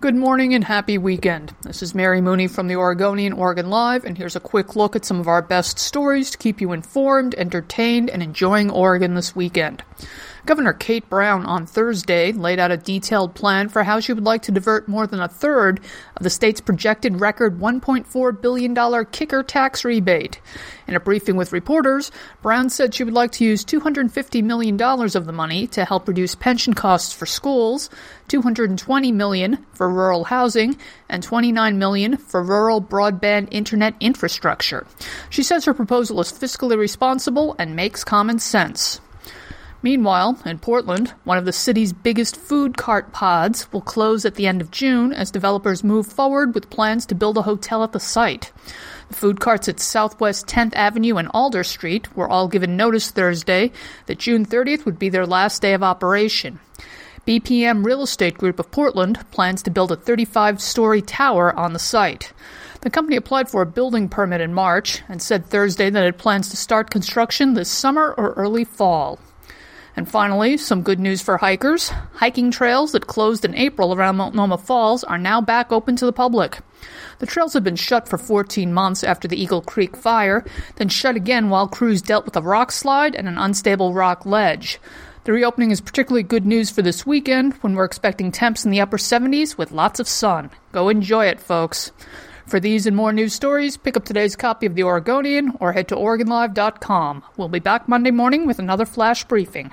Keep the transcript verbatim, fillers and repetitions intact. Good morning and happy weekend. This is Mary Mooney from the Oregonian, Oregon Live, and here's a quick look at some of our best stories to keep you informed, entertained, and enjoying Oregon this weekend. Governor Kate Brown on Thursday laid out a detailed plan for how she would like to divert more than a third of the state's projected record one point four billion dollars kicker tax rebate. In a briefing with reporters, Brown said she would like to use two hundred fifty million dollars of the money to help reduce pension costs for schools, two hundred twenty million dollars for rural housing, and twenty-nine million dollars for rural broadband internet infrastructure. She says her proposal is fiscally responsible and makes common sense. Meanwhile, in Portland, one of the city's biggest food cart pods will close at the end of June as developers move forward with plans to build a hotel at the site. The food carts at Southwest tenth Avenue and Alder Street were all given notice Thursday that June thirtieth would be their last day of operation. B P M Real Estate Group of Portland plans to build a thirty-five story tower on the site. The company applied for a building permit in March and said Thursday that it plans to start construction this summer or early fall. And finally, some good news for hikers. Hiking trails that closed in April around Multnomah Falls are now back open to the public. The trails had been shut for fourteen months after the Eagle Creek fire, then shut again while crews dealt with a rock slide and an unstable rock ledge. The reopening is particularly good news for this weekend when we're expecting temps in the upper seventies with lots of sun. Go enjoy it, folks. For these and more news stories, pick up today's copy of The Oregonian or head to Oregon Live dot com. We'll be back Monday morning with another flash briefing.